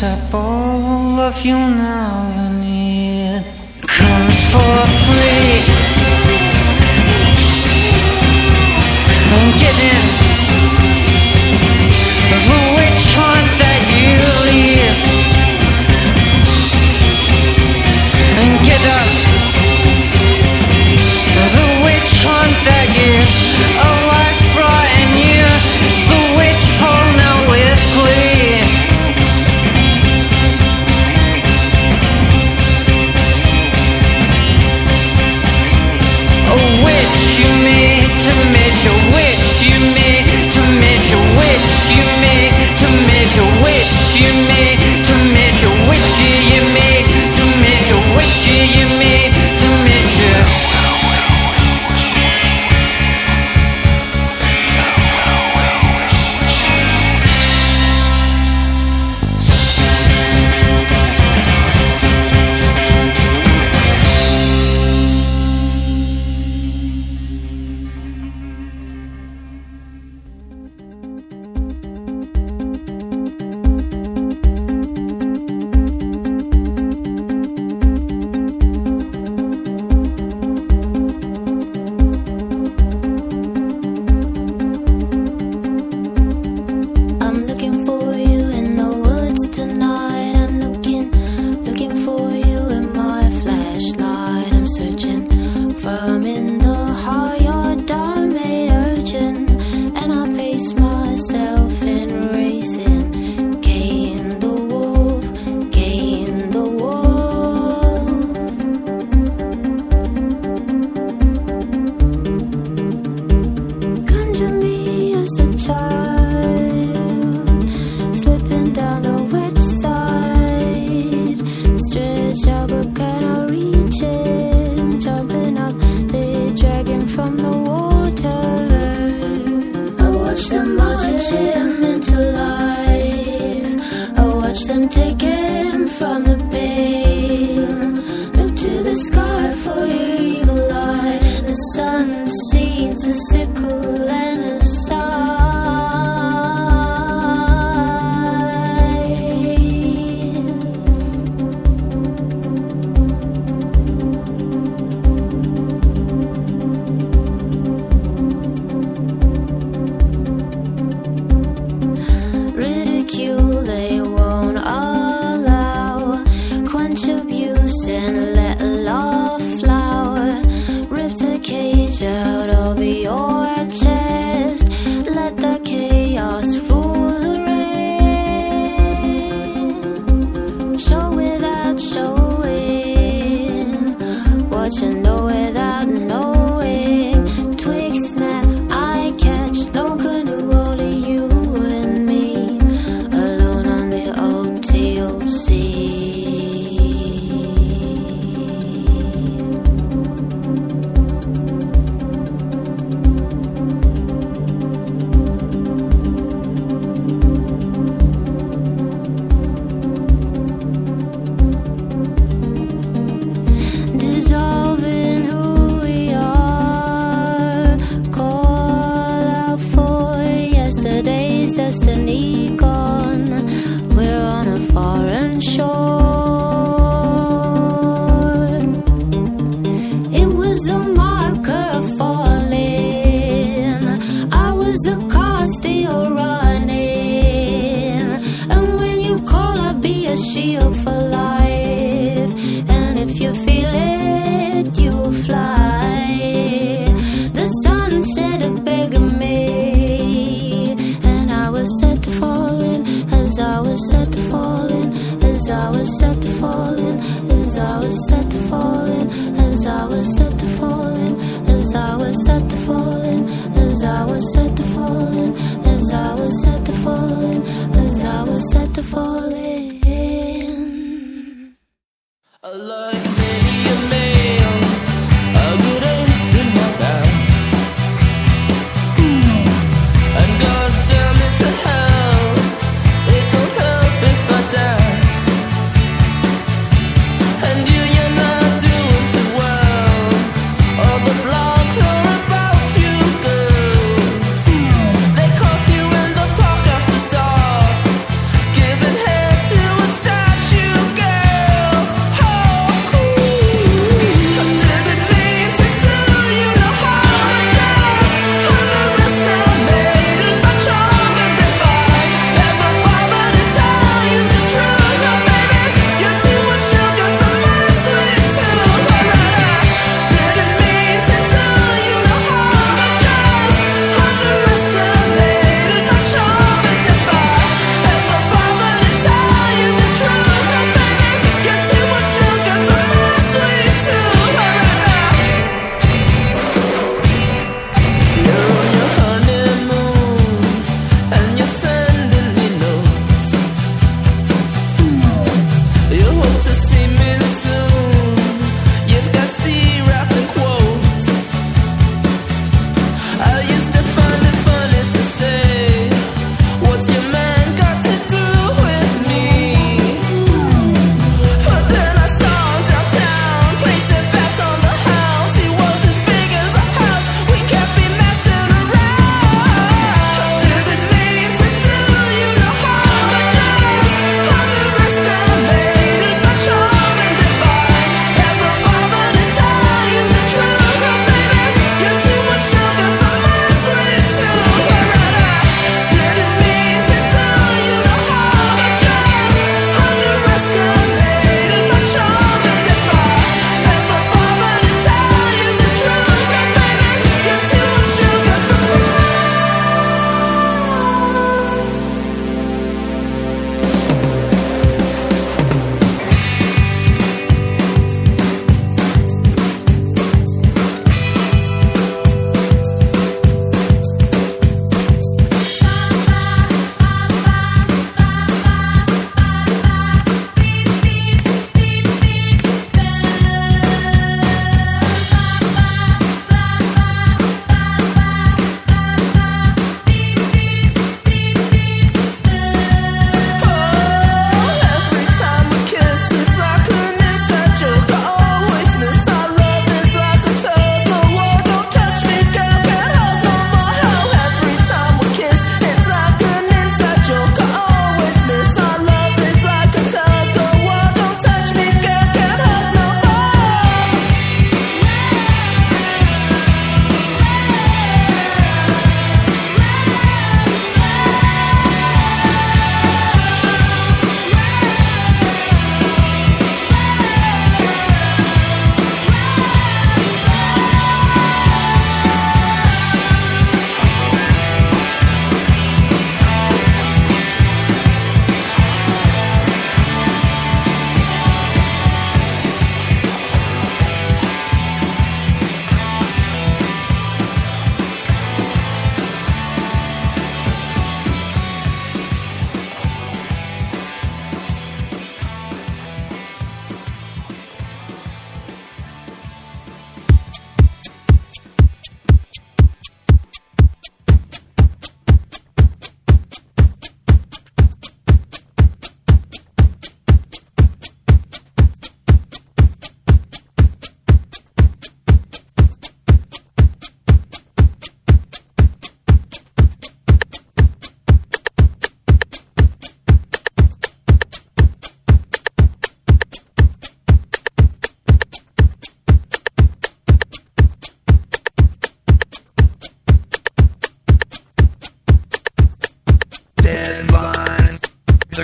brings up all of you now and it comes for free. I'm getting the witch hunt that you leave. And get up the witch hunt that you alive brought and you the witch phone out with glee. A witch you made to measure, witch you made to measure, witch you made to measure, witch you made to measure, witch you made to measure, witch you made to measure. As I was set to falling.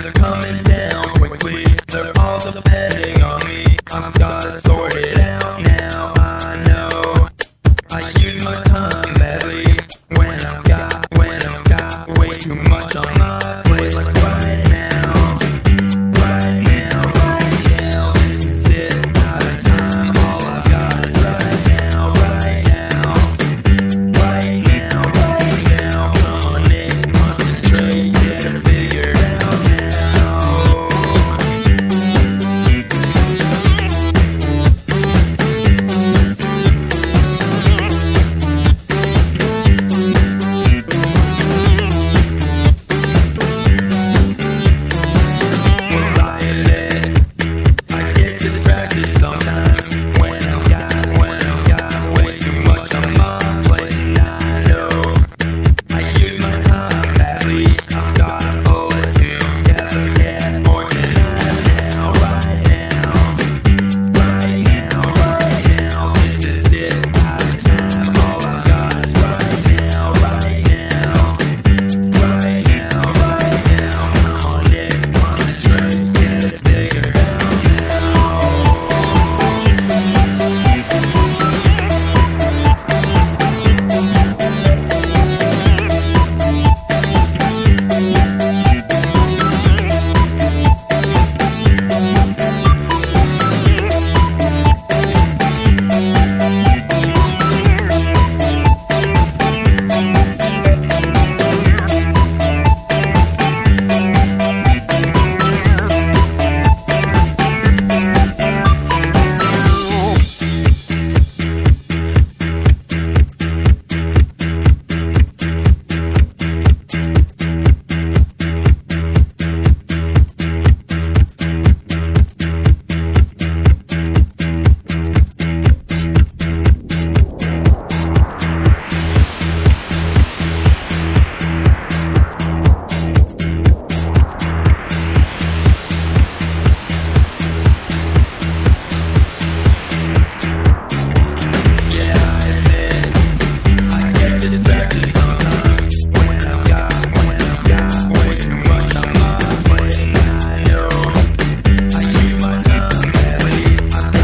they're coming down quickly. They're all depending on me. I've gotta sort it out now, I know. I use my time badly when I've got way too much on my plate. Like right now, right now, this is it, not a time. All I've got is right now. Come on in, concentrate, get it figured out now. Well, I admit, I get distracted sometimes when I've got way too much on my plate. And I know I use my time badly. I've gotta pull it together, get organized now, right now. This is it, out of time. All I've got is right now. Come on in, concentrate, get it figured out now. Yeah, I admit, I get distracted sometimes when I've got way too much on my plate. And I know I use my time badly. I've gotta pull it together, get organized now, right now. This is it, out of time. All I've got is right now. Come on in, concentrate, get it figured out now.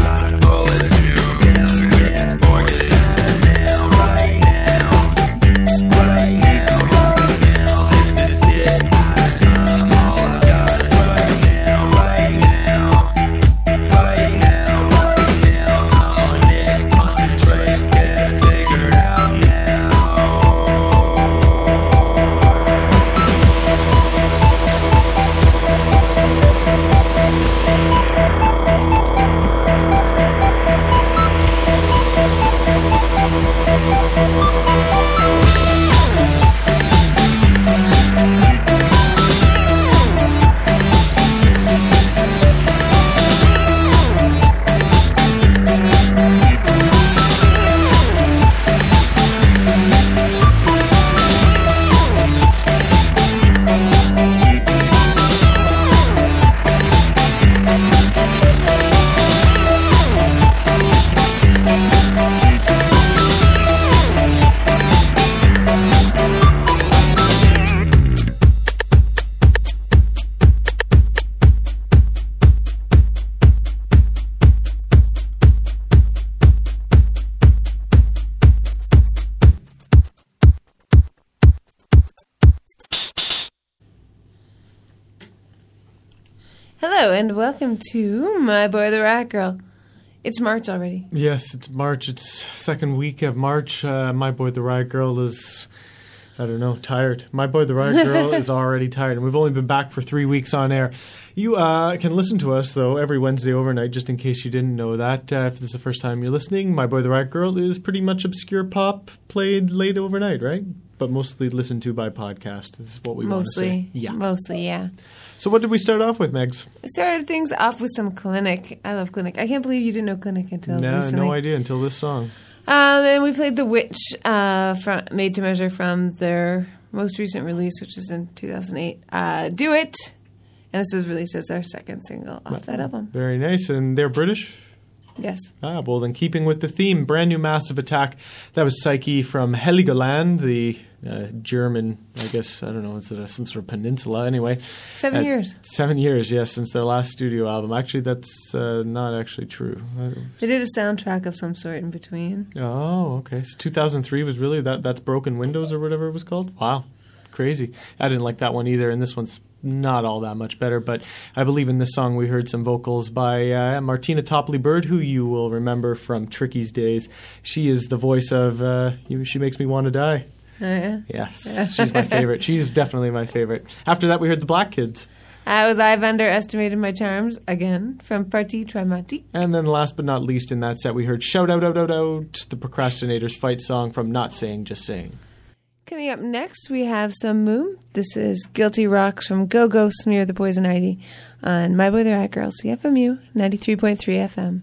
Hello and welcome to My Boy the Rat Girl. It's March already. Yes, it's March. It's second week of March. My boy, the riot girl, is, I don't know, tired. My boy, the riot girl is already tired, and we've only been back for 3 weeks on air. You can listen to us, though, every Wednesday overnight, just in case you didn't know that. If this is the first time you're listening, My Boy, the Riot Girl is pretty much obscure pop played late overnight, right? But mostly listened to by podcast is what we want to say. Mostly, yeah. So what did we start off with, Megs? We started things off with some Clinic. I love Clinic. I can't believe you didn't know Clinic until recently. No idea until this song. Then we played The Witch from Made to Measure from their most recent release, which is in 2008. Do It. And this was released as their second single off that album. Very nice. And they're British? Yes. Ah, well, then keeping with the theme, brand new Massive Attack. That was Psyche from Heligoland, the German, I guess, I don't know, it's some sort of peninsula anyway. 7 years. 7 years, yes, since their last studio album. Actually, that's not actually true. They did a soundtrack of some sort in between. Oh, okay. So 2003 was really that's Broken Windows or whatever it was called? Wow. Crazy. I didn't like that one either, and this one's not all that much better, but I believe in this song we heard some vocals by Martina Topley-Bird, who you will remember from Tricky's days. She is the voice of She Makes Me Want to Die. Yeah. Yes, yeah. She's my favorite. She's definitely my favorite. After that, we heard the Black Kids. I Was I've Underestimated My Charms Again from Parti Tramati. And then last but not least in that set, we heard Shout Out Out Out Out, the Procrastinators' Fight Song from Not Saying, Just Saying. Coming up next, we have some Moom. This is Guilty Rocks from Go Go Smear the Poison Ivy on My Boy the Rat Girl, CFMU, 93.3 FM.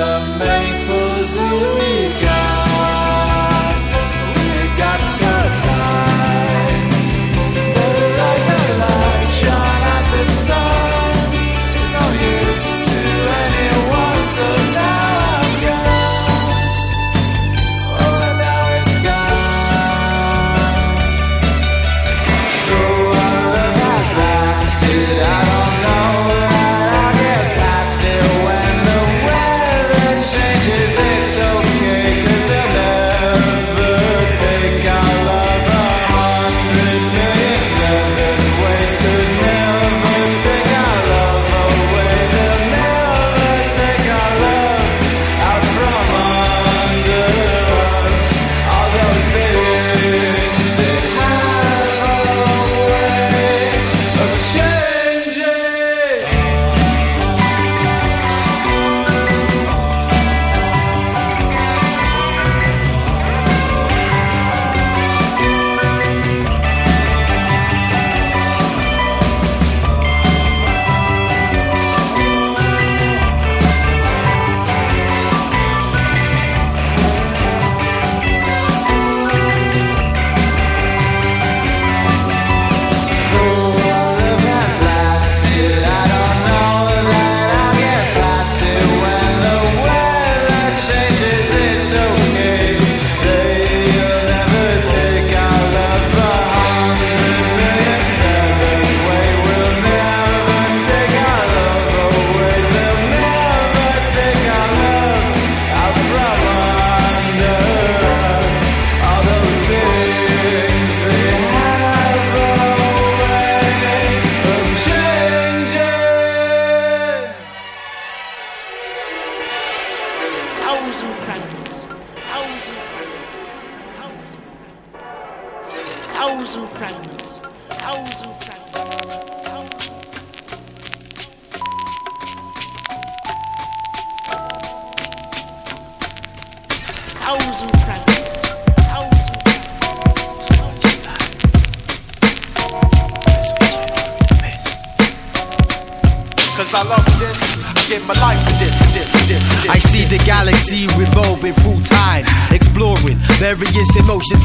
the maples we got some time. Like, shine at the sun. It's no use to anyone, so now I'm gone. Oh, and now it's gone. So our love has lasted. I don't know how I get past it. When the weather changes, it's okay, 'cause they'll never take our love 100 million members.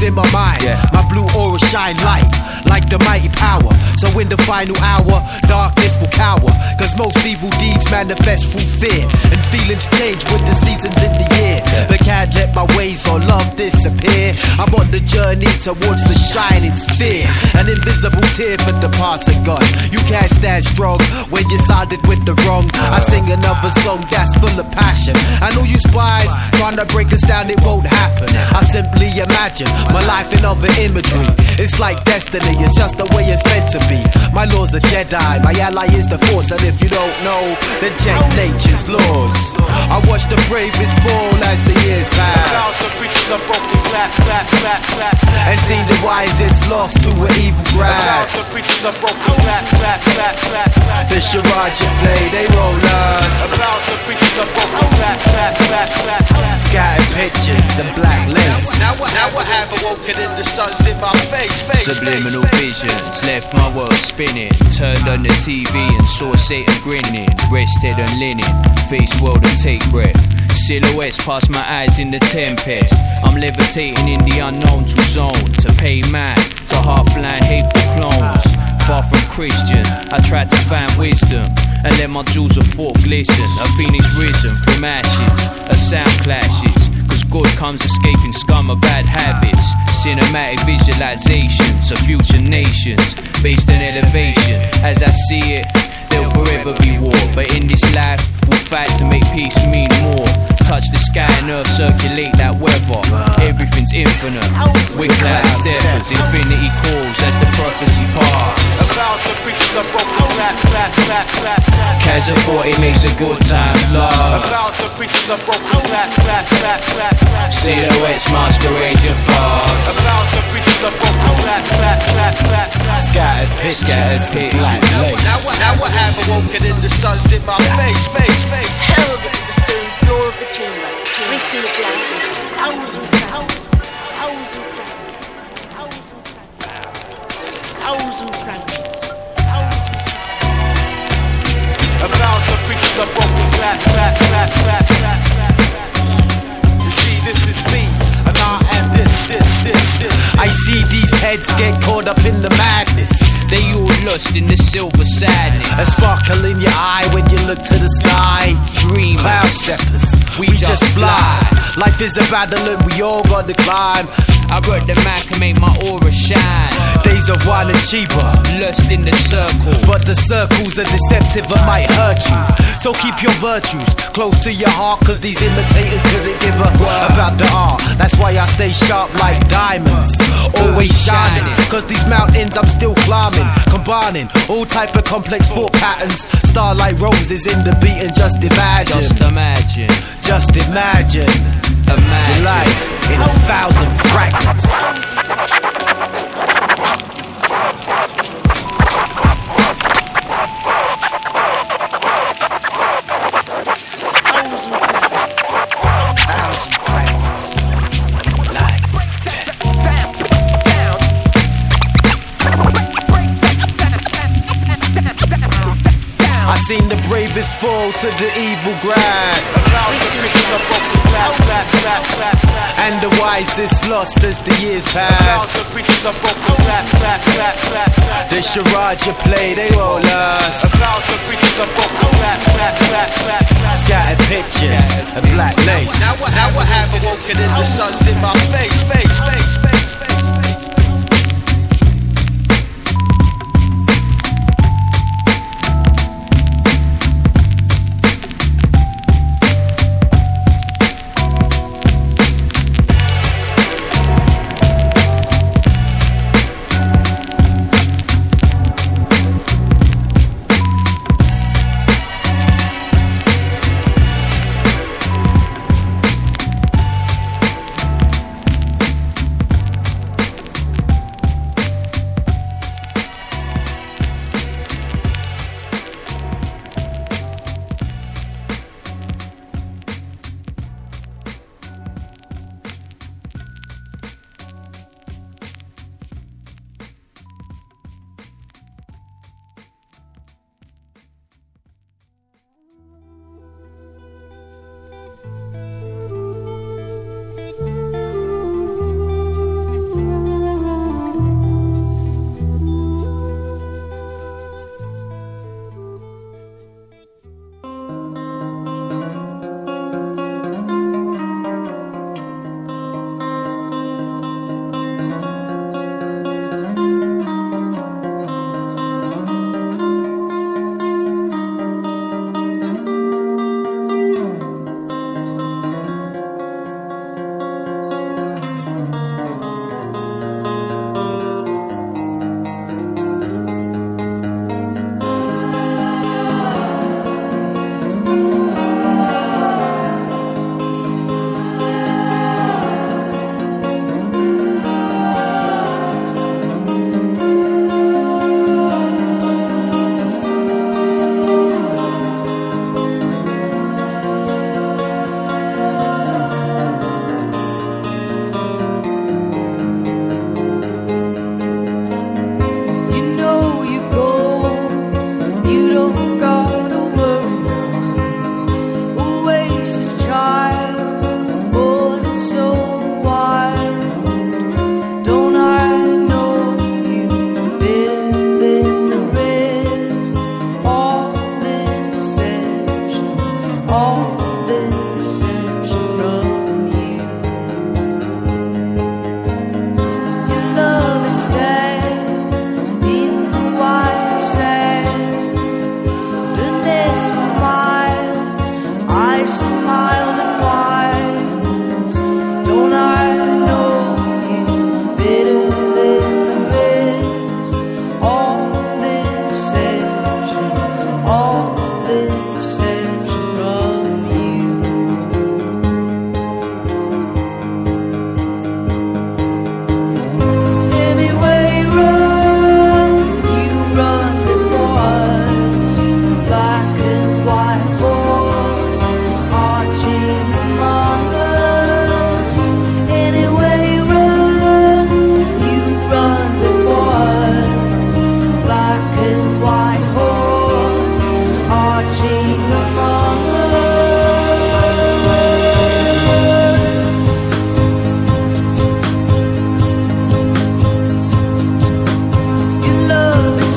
In my mind, yeah. My blue aura shine light like the mighty power. So in the final hour, darkness will cower, 'cause most evil deeds manifest through fear, and feelings change with the seasons in the year. But can't let my ways or love disappear. I'm on the journey towards the shining sphere, an invisible tear for the passing gun. You can't stand strong when you sided with the wrong. I sing another song that's full of passion. I know you spies trying to break us down, it won't happen. I simply imagine my life in other imagery. It's like destiny, it's just the way it's meant to be. My law's a Jedi, my ally is the Force. And if you don't know, then check nature's laws. I watch the bravest fall as the years pass, and seen the wisest lost to an evil grasp. The charade you play, they roll us. Scattered pictures and black lace. Now I have awoken in the sun's in my face. Subliminal visions left my world spinning. Turned on the TV and saw Satan grinning. Rested on linen, face world and take breath. Silhouettes past my eyes in the tempest. I'm levitating in the unknown to zone, to pay man, to half-blind hateful clones. Far from Christian, I tried to find wisdom and let my jewels of thought glisten. A phoenix risen from ashes, a sound clashes, 'cause good comes escaping scum of bad habits. Cinematic visualizations of future nations based on elevation. As I see it, there'll forever be war, but in this life we'll fight to make peace mean more. Touch the sky and earth, circulate that weather. Everything's infinite, we're cloud steppers. Infinity calls as the prophecy passed. Cause a 40 makes the good times last. Silhouettes masquerade your flaws. Scattered pictures, black lace. Now I have awoken in the sun's in my face. Hell of it. Door of the kingdom, making the glass of thousands, a thousand pieces of broken glass. lust in the silver sadness. A sparkle in your eye when you look to the sky. Dream cloud steppers, we just fly. Life is a battle and we all got to climb. I work the mic and make my aura shine. Days of wine and cheaper, lust in the circle, but the circles are deceptive and might hurt you. So keep your virtues close to your heart, cause these imitators couldn't give a about the art. That's why I stay sharp like diamonds, always shining, cause these mountains I'm still climbing. Combining all type of complex thought patterns, star like roses in the beat. And just imagine, just imagine, just imagine, imagine your life in a thousand fragments. Seen the bravest fall to the evil grass, and the wisest lost as the years pass. The charade you play, they won't last. Scattered pictures of black lace. Now I have awoken and the sun's in my face, face, face, face, face, face.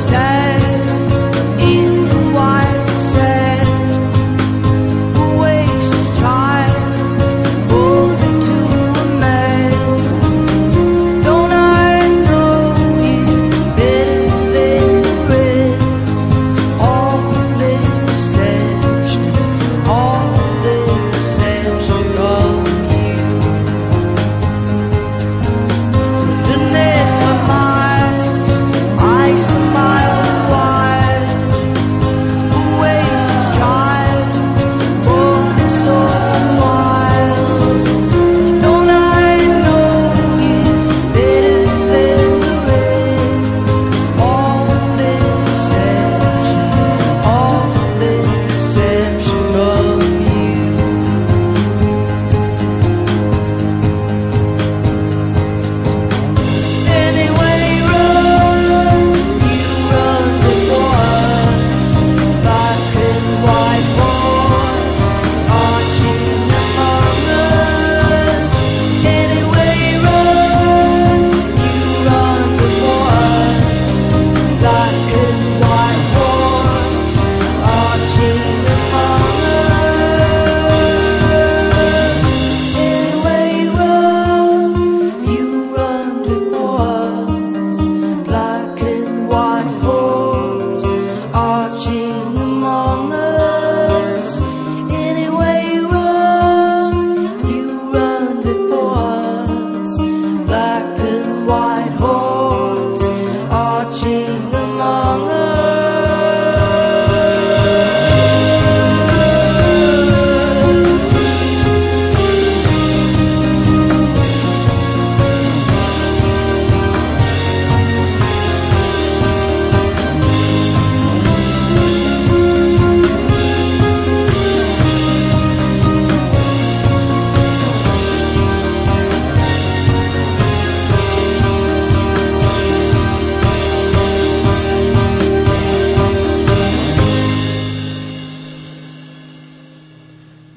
Stand.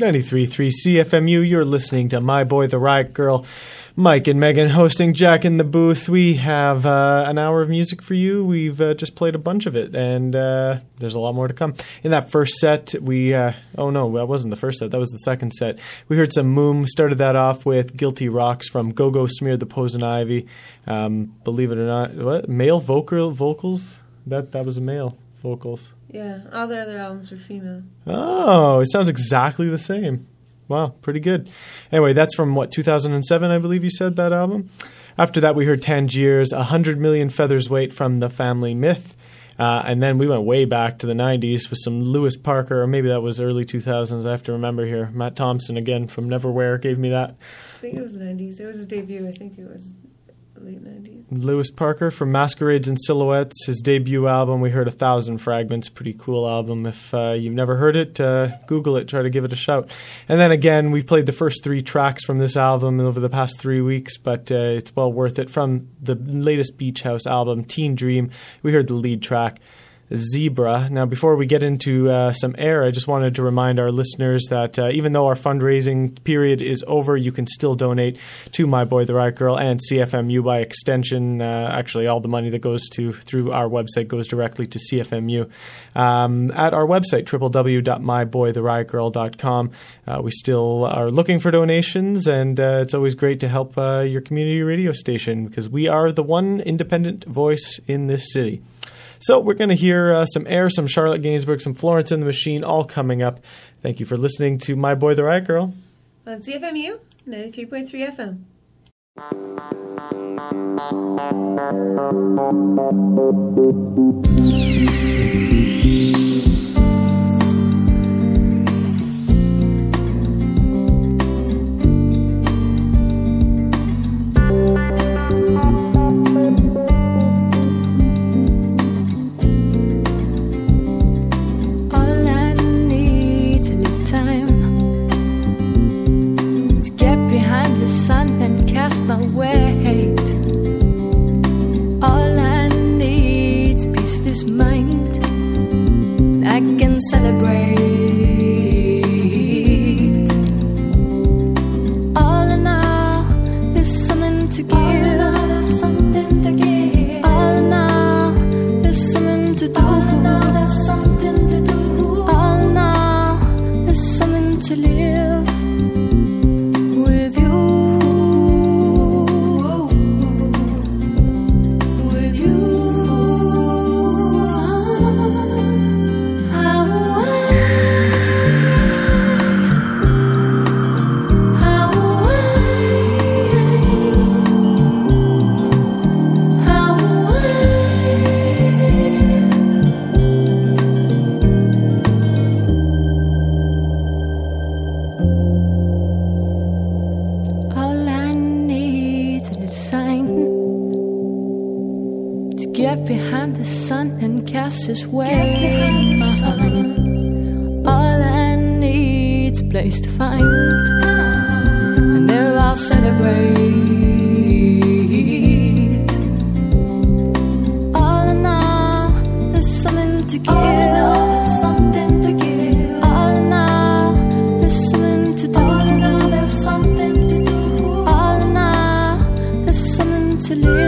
93.3 CFMU, you're listening to My Boy the Rat Girl. Mike and Megan hosting Jack in the Booth. We have an hour of music for you. We've just played a bunch of it, and there's a lot more to come. In that first set, we oh, no, that wasn't the first set. That was the second set. We heard some Moom. Started that off with Guilty Rocks from Go Go Smear the Poison Ivy. Believe it or not, what? Male vocals? That was a male vocals. Yeah, all their other albums were female. Oh, it sounds exactly the same. Wow, pretty good. Anyway, that's from, 2007, I believe you said, that album? After that, we heard Tangiers, 100 Million Feathers Weight from The Family Myth. And then we went way back to the 90s with some Lewis Parker, or maybe that was early 2000s. I have to remember here. Matt Thompson, again, from Neverwhere, gave me that. I think it was the 90s. It was his debut. I think it was late 90s. Lewis Parker from Masquerades and Silhouettes. His debut album, we heard A Thousand Fragments. Pretty cool album. If you've never heard it, Google it. Try to give it a shout. And then again, we played the first three tracks from this album over the past 3 weeks, but it's well worth it. From the latest Beach House album, Teen Dream, we heard the lead track, Zebra. Now, before we get into some air, I just wanted to remind our listeners that even though our fundraising period is over, you can still donate to My Boy the Riot Girl and CFMU by extension. Actually, all the money that goes through our website goes directly to CFMU. At our website, www.myboytheriotgirl.com, we still are looking for donations, and it's always great to help your community radio station, because we are the one independent voice in this city. So we're going to hear some Air, some Charlotte Gainsbourg, some Florence and the Machine, all coming up. Thank you for listening to My Boy the Riot Girl on CFMU 93.3 FM. The sun and cast my weight. All I need's peace this mind. I can celebrate. All in all, there's something to give. All in all, there's something to give. All in all, there's something to do. All in all, there's something to do. All in all, there's something to live. The sun and cast his way. All I need's a place to find, and there I'll celebrate. All in all, there's something to give. All in all, there's something to give. All in all, there's something to do. All in all, there's something to do. All in all, there's something to live.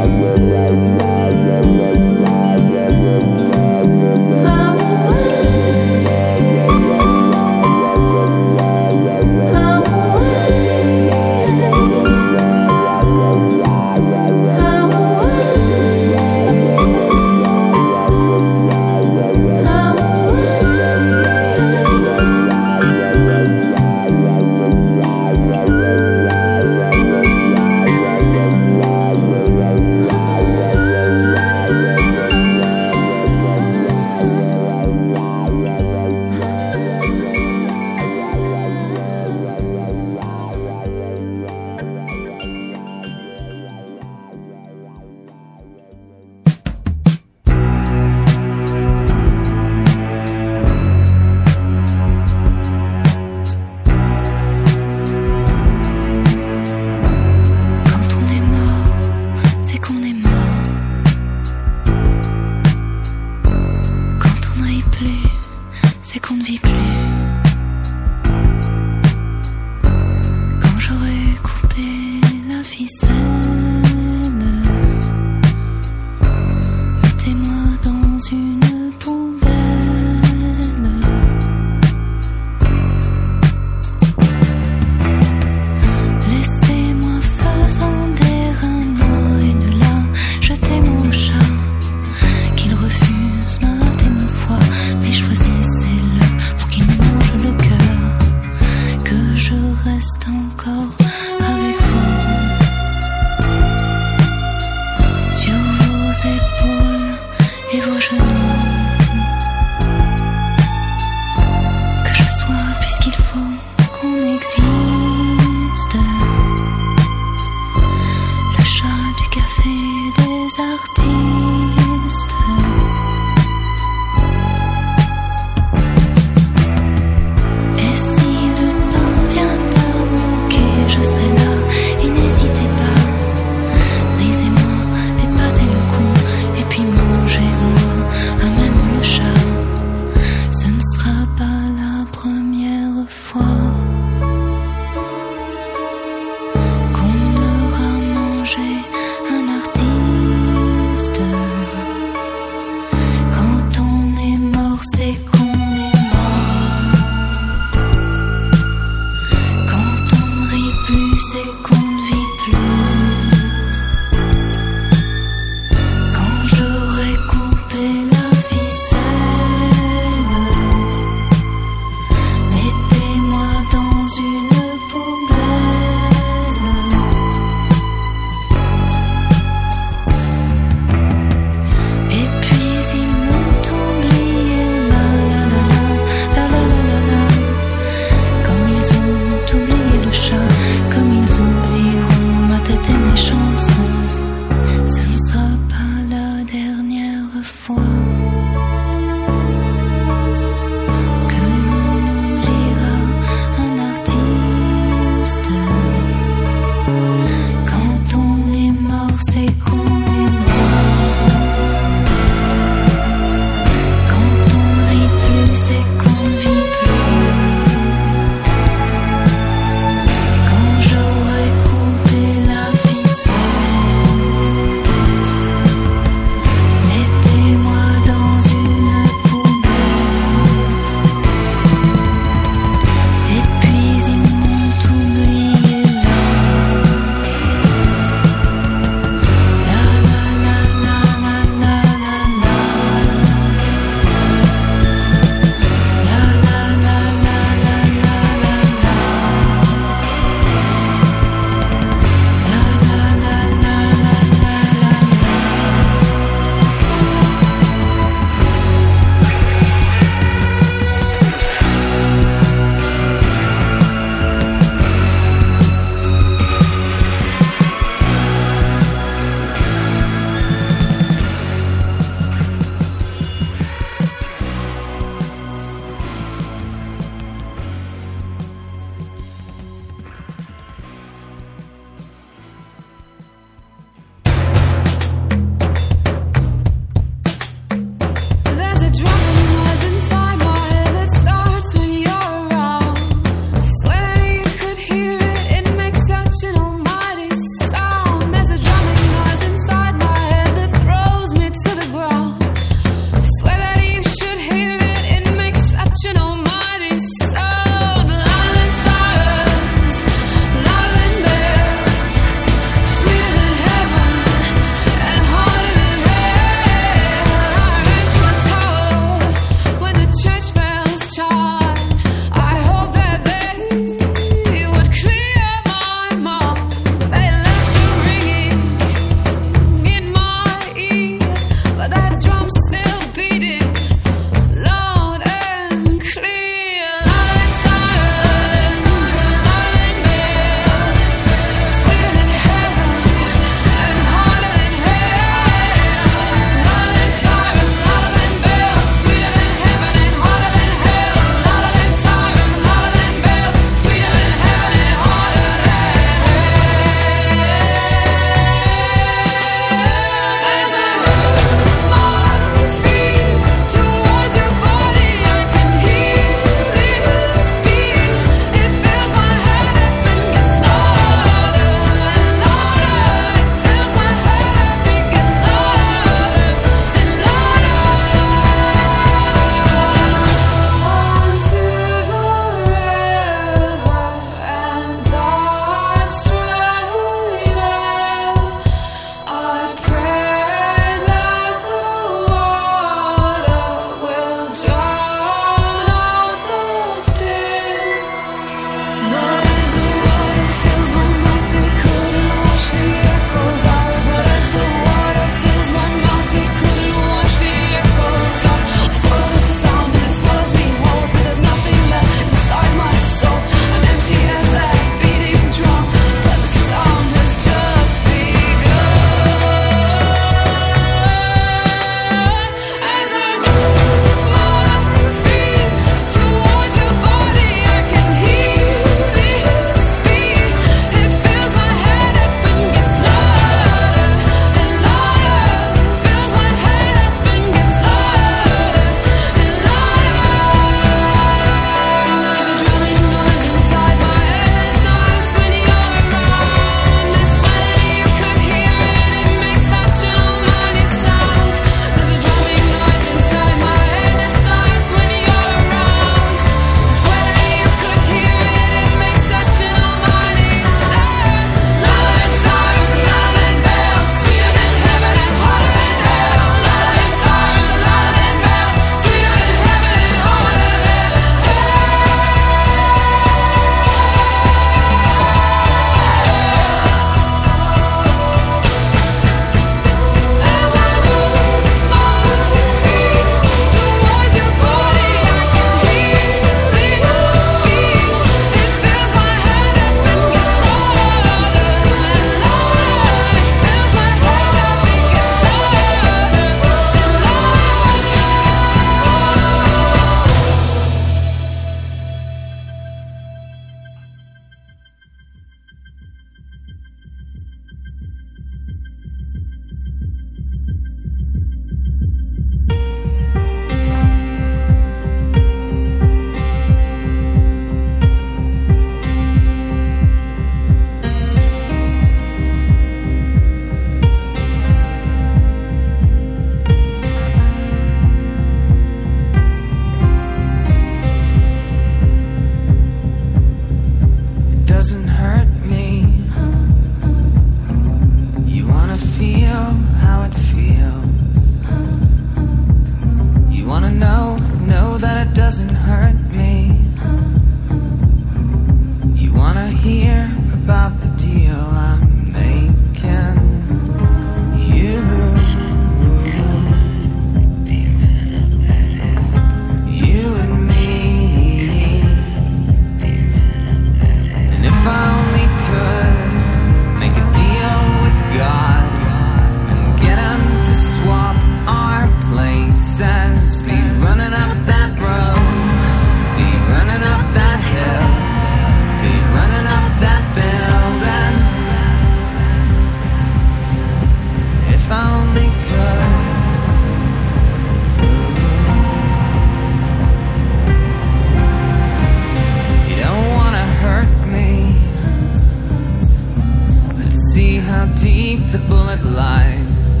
deep the bullet lies,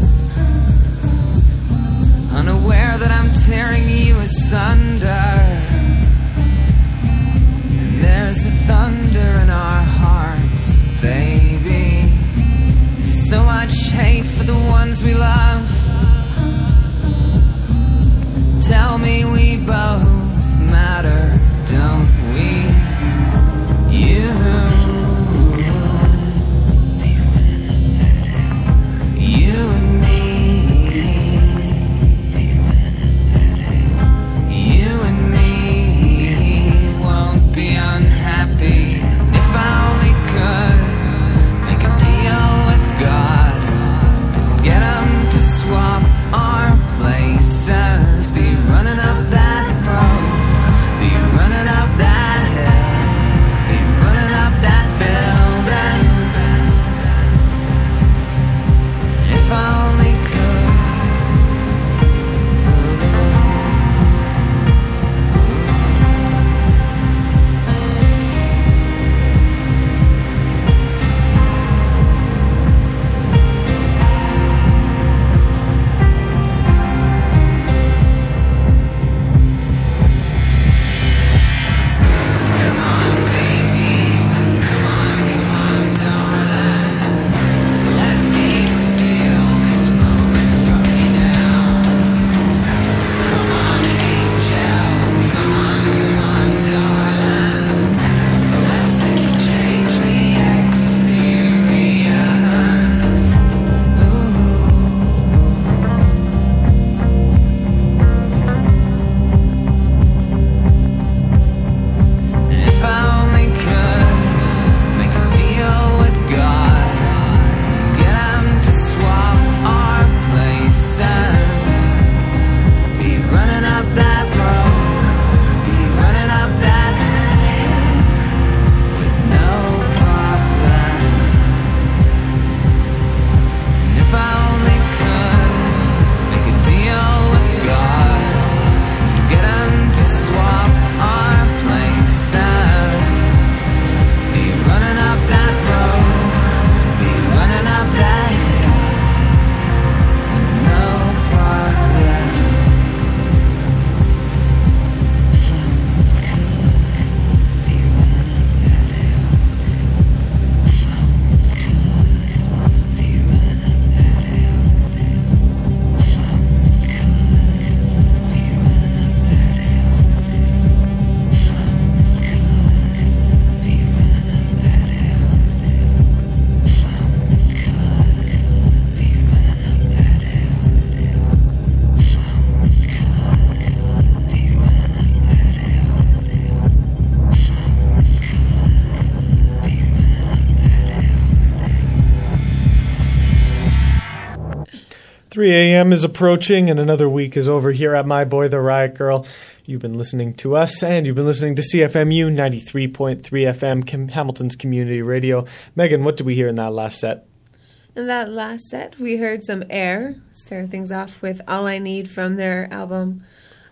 unaware that I'm tearing you asunder, and there's the thunder in our hearts, baby. So much hate for the ones we love. Tell me we both matter, don't we? You and me. You and me won't be unhappy if I only could make a deal with God and get him to swap our places. Be running up that road, be running up that hill, be running up that building. If I only is approaching and another week is over here at My Boy the Riot Girl. You've been listening to us and you've been listening to CFMU 93.3 FM, Hamilton's Community Radio. Megan, what did we hear in that last set? In that last set, we heard some Air. Start things off with All I Need from their album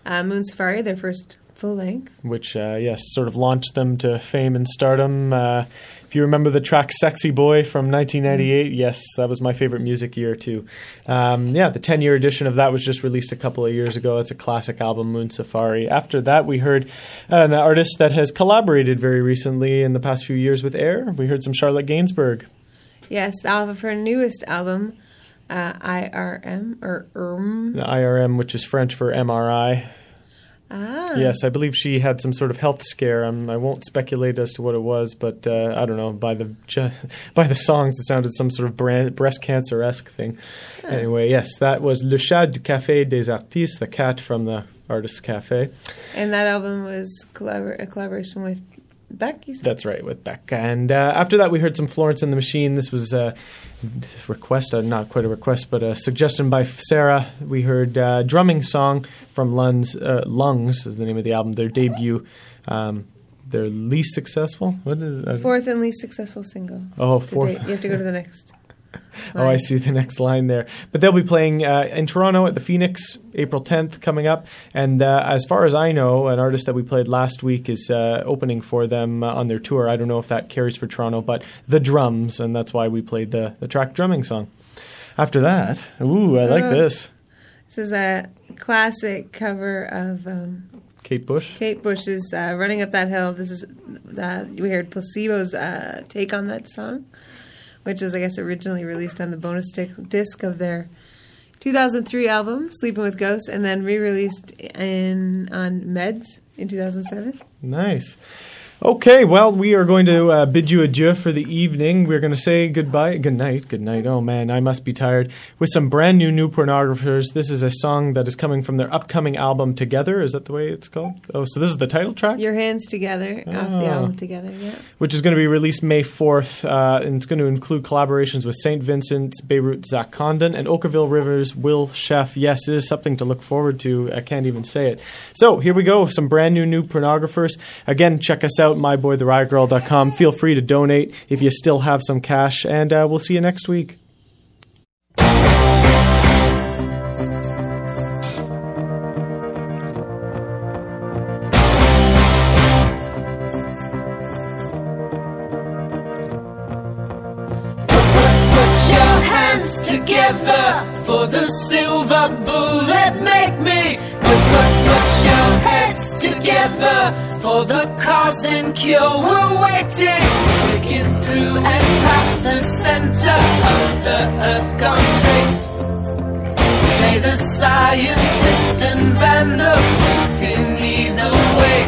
Moon Safari, their first full length. Which, yes, sort of launched them to fame and stardom. If you remember the track Sexy Boy from 1998, yes, that was my favorite music year too. Yeah, the 10-year edition of that was just released a couple of years ago. It's a classic album, Moon Safari. After that, we heard an artist that has collaborated very recently in the past few years with Air. We heard some Charlotte Gainsbourg. Yes, off of her newest album, IRM or IRM. The IRM, which is French for MRI. Ah. Yes, I believe she had some sort of health scare. I won't speculate as to what it was, but I don't know. By the songs, it sounded some sort of breast cancer-esque thing. Ah. Anyway, yes, that was Le Chat du Café des Artistes, the cat from the Artists' Café. And that album was a collaboration with Beck, you said? That's right, with Beck. And after that, we heard some Florence and the Machine. This was a suggestion by Sarah. We heard Drumming Song from Lungs is the name of the album, their debut, their least successful, what is it? Fourth and least successful single. Oh, fourth. You have to go to the next. Right. Oh, I see the next line there. But they'll be playing in Toronto at the Phoenix, April 10th, coming up. And as far as I know, an artist that we played last week is opening for them on their tour. I don't know if that carries for Toronto, but The Drums, and that's why we played the track Drumming Song. After that, ooh, I like this. This is a classic cover of... Kate Bush. Kate Bush is Running Up That Hill. This is we heard Placebo's take on that song, which was, I guess, originally released on the bonus disc of their 2003 album, Sleeping with Ghosts, and then re-released on Meds in 2007. Nice. Okay, well, we are going to bid you adieu for the evening. We're going to say goodbye. Good night. Good night. Oh, man, I must be tired. With some brand new Pornographers. This is a song that is coming from their upcoming album, Together. Is that the way it's called? Oh, so this is the title track? Your Hands Together, off the album Together, yeah. Which is going to be released May 4th, and it's going to include collaborations with St. Vincent's, Beirut, Zach Condon, and Oakville River's Will Sheff. Yes, it is something to look forward to. I can't even say it. So here we go, some brand new Pornographers. Again, check us out. myboytheriotgirl.com. Feel free to donate if you still have some cash, and we'll see you next week. Put your hands together for the silver bullet. Make me put your heads together for the cause and cure. We're waiting to get through and past the center of the earth. Gone straight. May the scientist and vandals continue the way.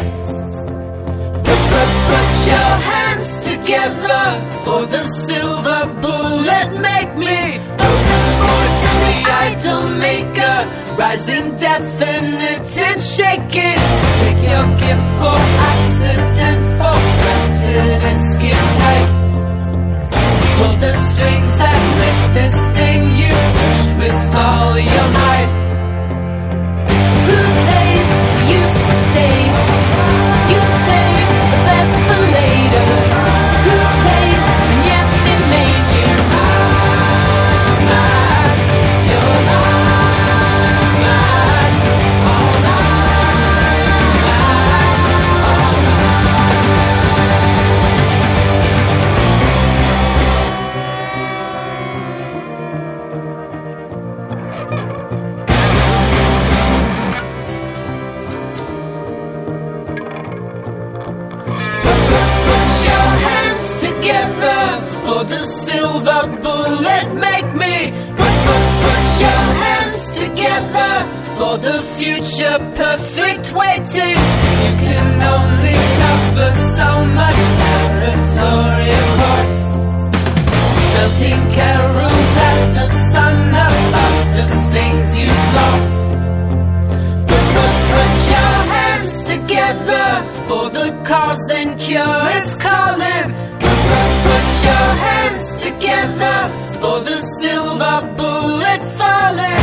Put your hands together for the silver bullet. Make me open voice of the idol maker. Rising definite and shaking. Take your gift for accident, for granted and skin tight. Pull the strings that lift this thing you pushed with all your might. Who plays the useless stage? You save the best for later. Who plays and yet they made you mine? For the future perfect waiting. You can only cover so much territory of course. Melting carols at the sun about the things you've lost. Put your hands together for the cause and cure is calling. Put your hands together for the silver bullet falling.